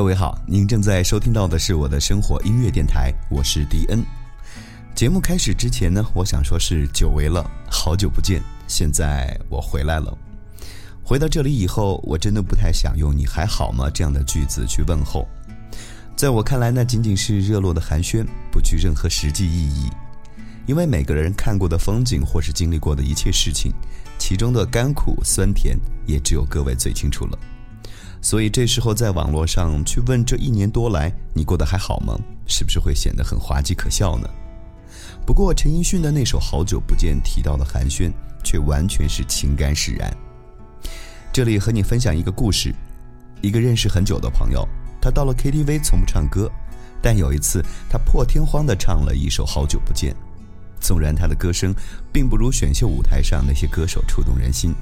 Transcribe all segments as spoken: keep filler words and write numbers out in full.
各位好，您正在收听到的是我的生活音乐电台，我是迪恩。节目开始之前呢，我想说是久违了，好久不见，现在我回来了。回到这里以后，我真的不太想用你还好吗这样的句子去问候，在我看来那仅仅是热络的寒暄，不具任何实际意义。因为每个人看过的风景或是经历过的一切事情，其中的甘苦酸甜也只有各位最清楚了。所以这时候在网络上去问这一年多来你过得还好吗，是不是会显得很滑稽可笑呢？不过陈奕迅的那首好久不见提到的寒暄却完全是情感使然。这里和你分享一个故事，一个认识很久的朋友，他到了 K T V 从不唱歌，但有一次他破天荒地唱了一首好久不见。纵然他的歌声并不如选秀舞台上那些歌手触动人心，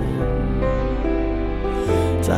在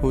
不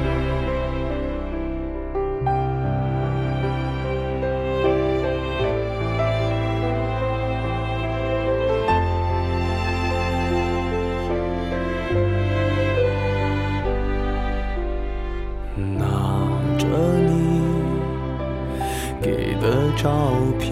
照片，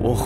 我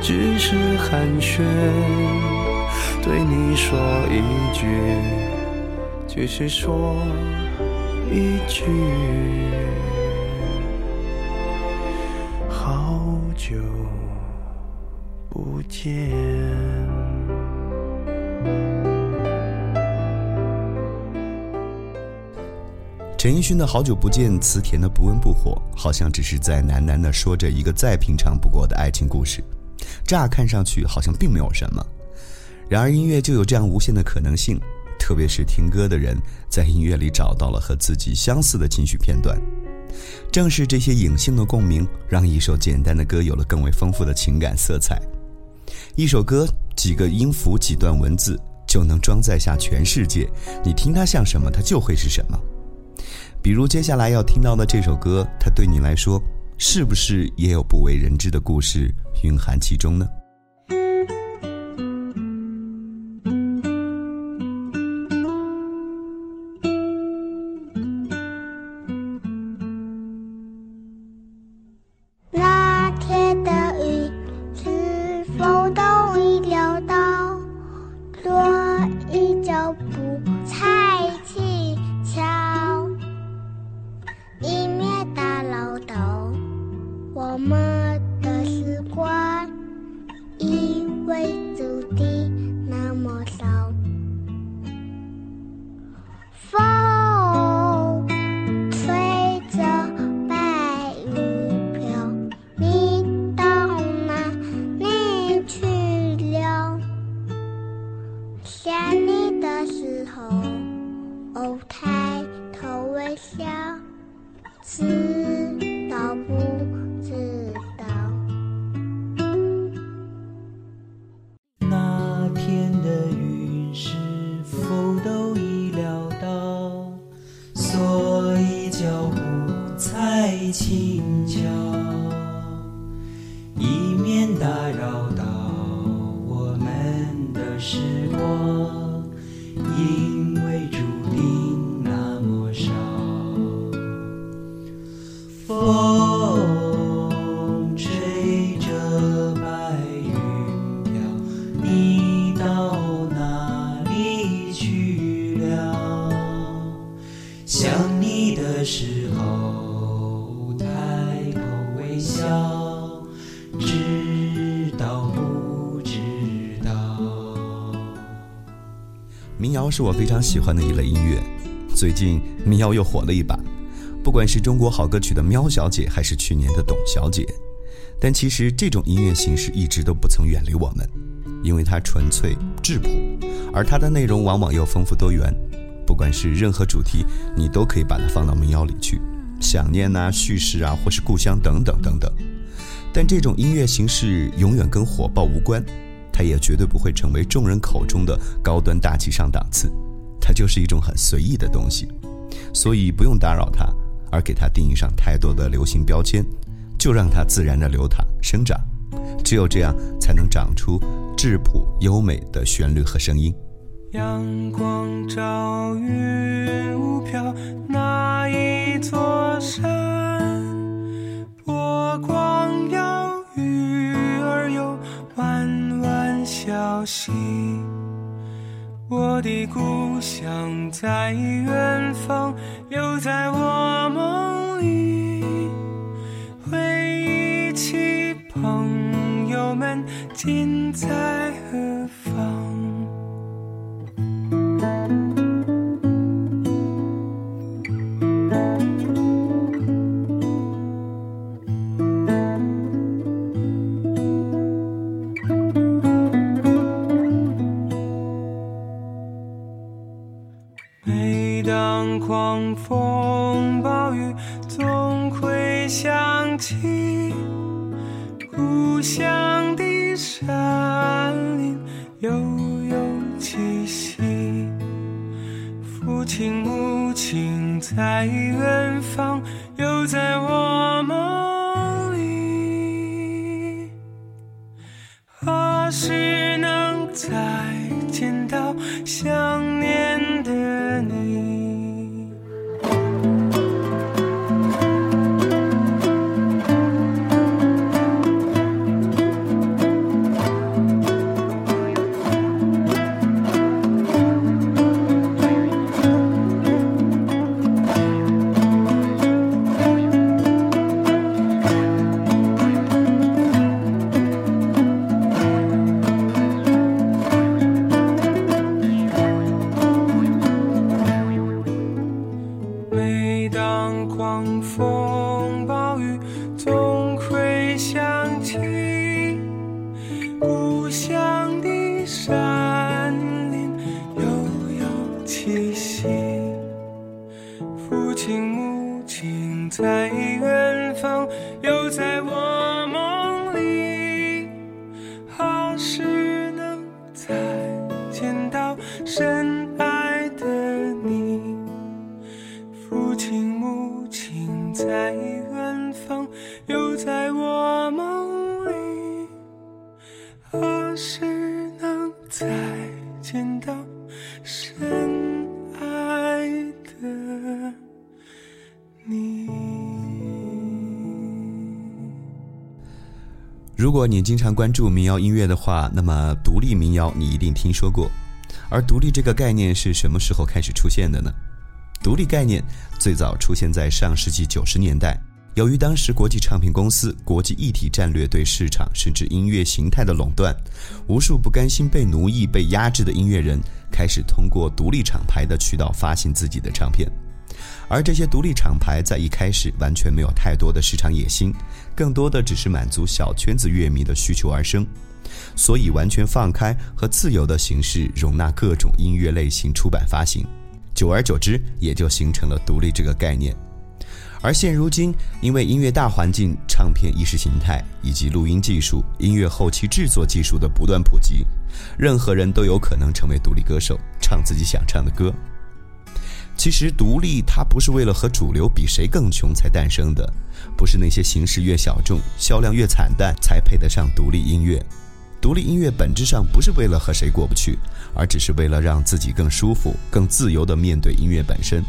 只是寒暄，对你说一句，只是说一句，好久不见。陈奕迅的好久不见词填的不温不火，好像只是在喃喃地说着一个再平常不过的爱情故事，乍看上去好像并没有什么，然而音乐就有这样无限的可能性，特别是听歌的人在音乐里找到了和自己相似的情绪片段。正是这些隐性的共鸣，让一首简单的歌有了更为丰富的情感色彩。一首歌，几个音符，几段文字，就能装载下全世界，你听它像什么，它就会是什么。比如接下来要听到的这首歌，它对你来说，是不是也有不为人知的故事蕴含其中呢？民谣是我非常喜欢的一类音乐，最近民谣又火了一把，不管是中国好歌曲的喵小姐，还是去年的董小姐，但其实这种音乐形式一直都不曾远离我们，因为它纯粹质朴，而它的内容往往又丰富多元，不管是任何主题，你都可以把它放到民谣里去，想念啊、叙事啊，或是故乡等等等等。但这种音乐形式永远跟火爆无关，它也绝对不会成为众人口中的高端大气上档次，它就是一种很随意的东西，所以不用打扰它，而给它定义上太多的流行标签，就让它自然的流淌生长，只有这样才能长出质朴优美的旋律和声音。阳光照云雾飘，那一座山波光摇，鱼儿游，弯弯小溪，我的故乡在远方，留在我梦里。回忆起朋友们今在何方，狂风暴雨总会想起故乡的山林，悠悠气息，父亲母亲在远方，又在我梦里。何时能再见到想念的你？如果你经常关注民谣音乐的话，那么独立民谣你一定听说过。而独立这个概念是什么时候开始出现的呢？独立概念最早出现在上世纪九十年代，由于当时国际唱片公司国际一体战略对市场甚至音乐形态的垄断，无数不甘心被奴役、被压制的音乐人开始通过独立厂牌的渠道发行自己的唱片。而这些独立厂牌在一开始完全没有太多的市场野心，更多的只是满足小圈子乐迷的需求而生，所以完全放开和自由的形式容纳各种音乐类型出版发行，久而久之也就形成了独立这个概念。而现如今，因为音乐大环境、唱片意识形态以及录音技术、音乐后期制作技术的不断普及，任何人都有可能成为独立歌手，唱自己想唱的歌。其实独立它不是为了和主流比谁更穷才诞生的，不是那些形式越小众、销量越惨淡才配得上独立音乐。独立音乐本质上不是为了和谁过不去，而只是为了让自己更舒服、更自由地面对音乐本身。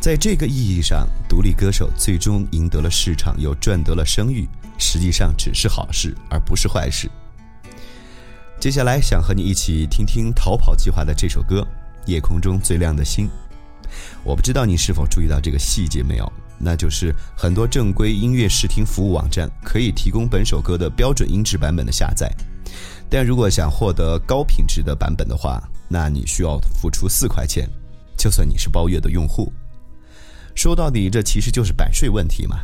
在这个意义上，独立歌手最终赢得了市场，又赚得了声誉，实际上只是好事，而不是坏事。接下来想和你一起听听逃跑计划的这首歌《夜空中最亮的星》。我不知道你是否注意到这个细节没有，那就是很多正规音乐视听服务网站可以提供本首歌的标准音质版本的下载，但如果想获得高品质的版本的话，那你需要付出四块钱，就算你是包月的用户。说到底，这其实就是版税问题嘛。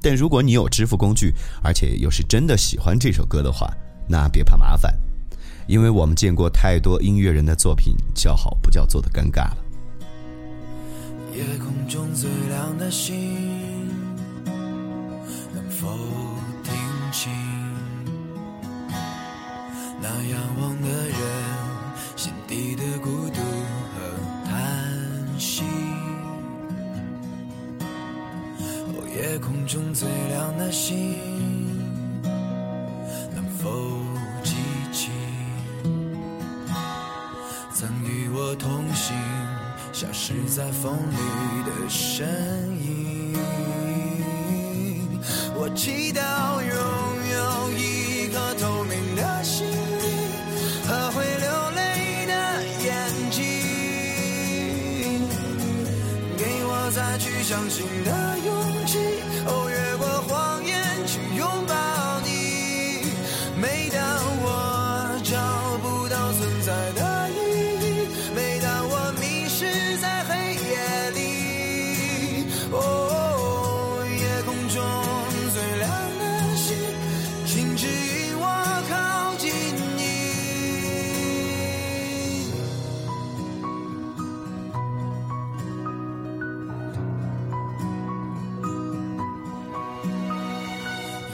但如果你有支付工具，而且又是真的喜欢这首歌的话，那别怕麻烦，因为我们见过太多音乐人的作品叫好不叫座的尴尬了。夜空中最亮的星能否听清，那仰望的人心底的孤独和叹息。哦，夜空中最亮的星能否记起曾与我同行消失在风里的身影。我祈祷拥有一颗透明的心灵和会流泪的眼睛，给我再去相信的勇气，哦，越过谎言去拥抱你。每当我找不到存在的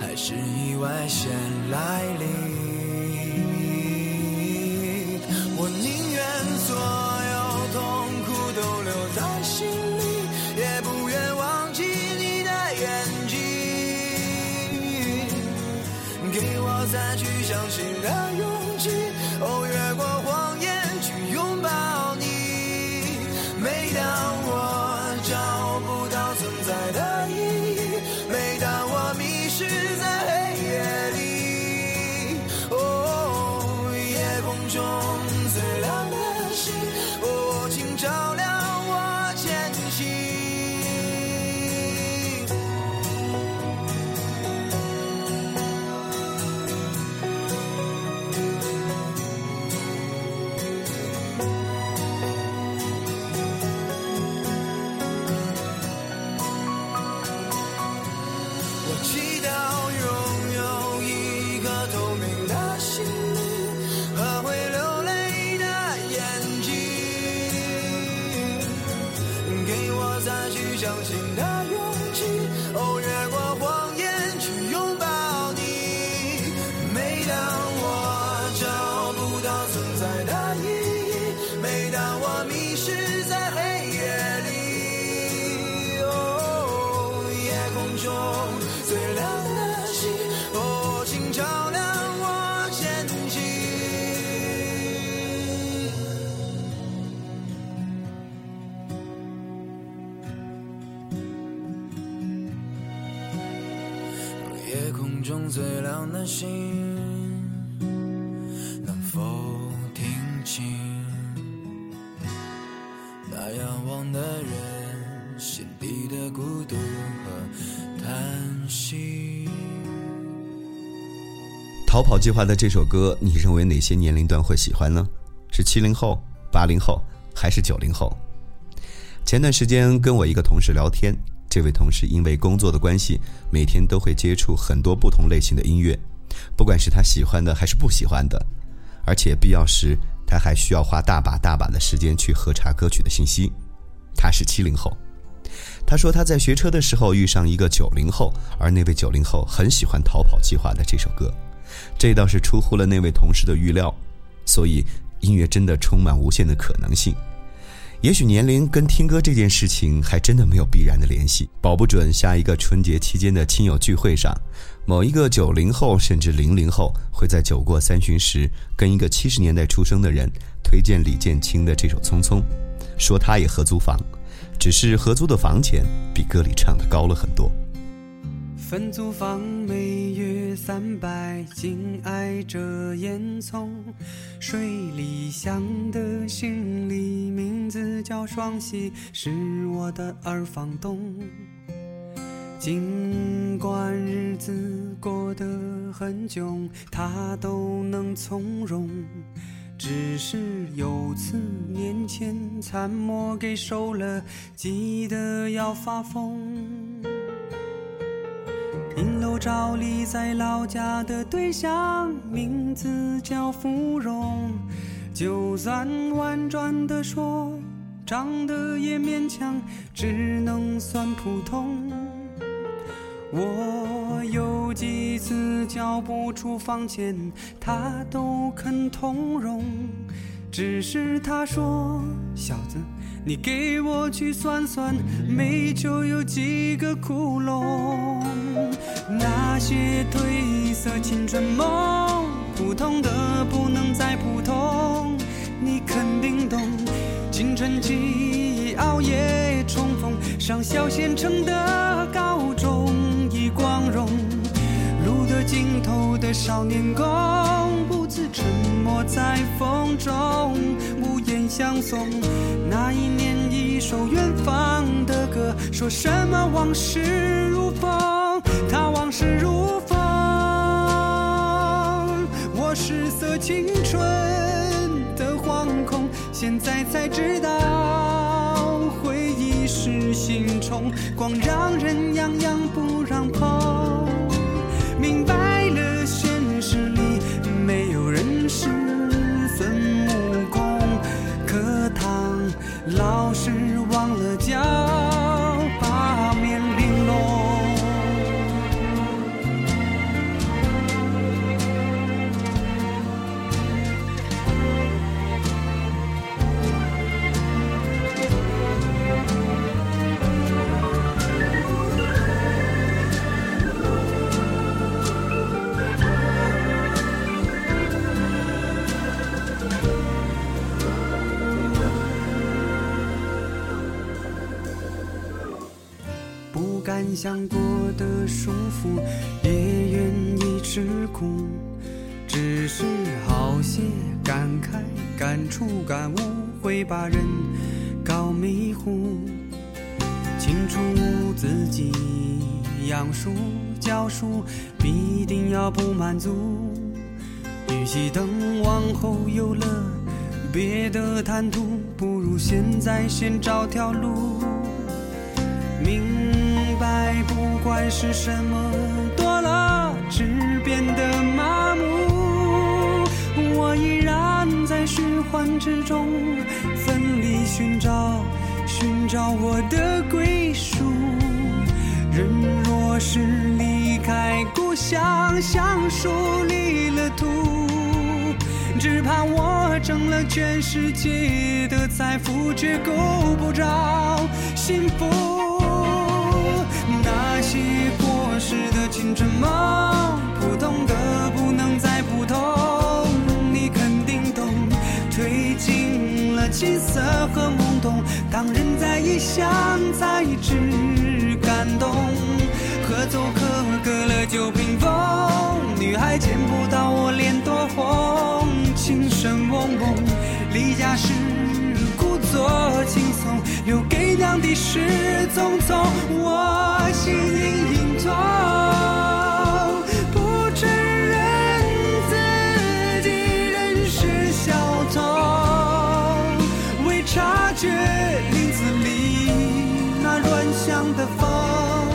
还是意外先来临？我宁愿所有痛苦都留在心里，也不愿忘记你的眼睛，给我再去相信的勇气，哦，越过谎言去拥抱你。每当我找不到存在的意义，每当我迷是在黑夜里，哦，夜空中最亮的星，哦，请照亮我前行。中最亮的星能否听清，那仰望的人心底的孤独和叹息。逃跑计划的这首歌，你认为哪些年龄段会喜欢呢？是七零后、八零后还是九零后？前段时间跟我一个同事聊天，这位同事因为工作的关系，每天都会接触很多不同类型的音乐，不管是他喜欢的还是不喜欢的，而且必要时他还需要花大把大把的时间去核查歌曲的信息。他是七零后，他说他在学车的时候遇上一个九零后，而那位九零后很喜欢逃跑计划的这首歌，这倒是出乎了那位同事的预料。所以音乐真的充满无限的可能性，也许年龄跟听歌这件事情还真的没有必然的联系，保不准下一个春节期间的亲友聚会上，某一个九零后甚至零零后会在酒过三巡时跟一个七十年代出生的人推荐李建清的这首《匆匆》，说他也合租房，只是合租的房钱比歌里唱的高了很多。分租房每月三百，紧挨着烟囱，水里香的行李名字叫双喜，是我的二房东。尽管日子过得很窘，他都能从容，只是有次年前残墨给收了，急得要发疯。银楼照例在老家的对象名字叫芙蓉，就算婉转地说长得也勉强，只能算普通。我有几次交不出房钱，他都肯通融，只是他说小子你给我去算算，每周有几个窟窿。那些褪色青春梦，普通的不能再普通，你肯定懂。青春期熬夜冲锋，上小县城的高中已光荣。路的尽头的少年宫，不自沉默在风中，无言相送。那一年一首远方的歌，说什么往事如风，他往事如风。我失色青春的惶恐，现在才知道回忆是心虫，光让人痒痒不让碰。明白了现实里没有人是孙悟空，课堂老师忘了教八面玲珑。敢想过的舒服，也愿意吃苦，只是好些感慨、感触、感悟，会把人搞迷糊。清楚自己养书教书，必定要不满足。与其等往后有了别的谈吐，不如现在先找条路。明。不管是什么多了，只变得麻木。我依然在循环之中，奋力寻找，寻找我的归属。人若是离开故乡，像树离了土，只怕我挣了全世界的财富，却够不着幸福。那些过时的青春梦，普通的不能再普通，你肯定懂。褪尽了青涩和懵懂，当人在异乡才知感动。合奏可歌了。就屏风，女孩见不到我脸多红，琴声嗡嗡，离家时故作轻松，留给娘的是匆匆，我心隐隐痛。却林子里那乱响的风，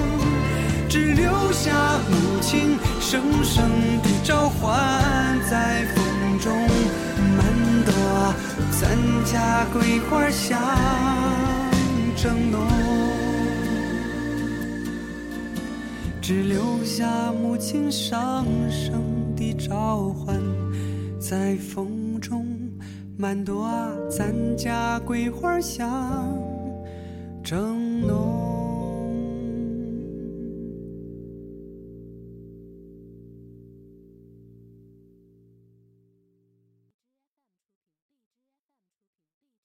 只留下母亲声声的召唤在风中，满朵咱家桂花香正浓，只留下母亲上声的召唤在风中，满朵咱家桂花香正浓。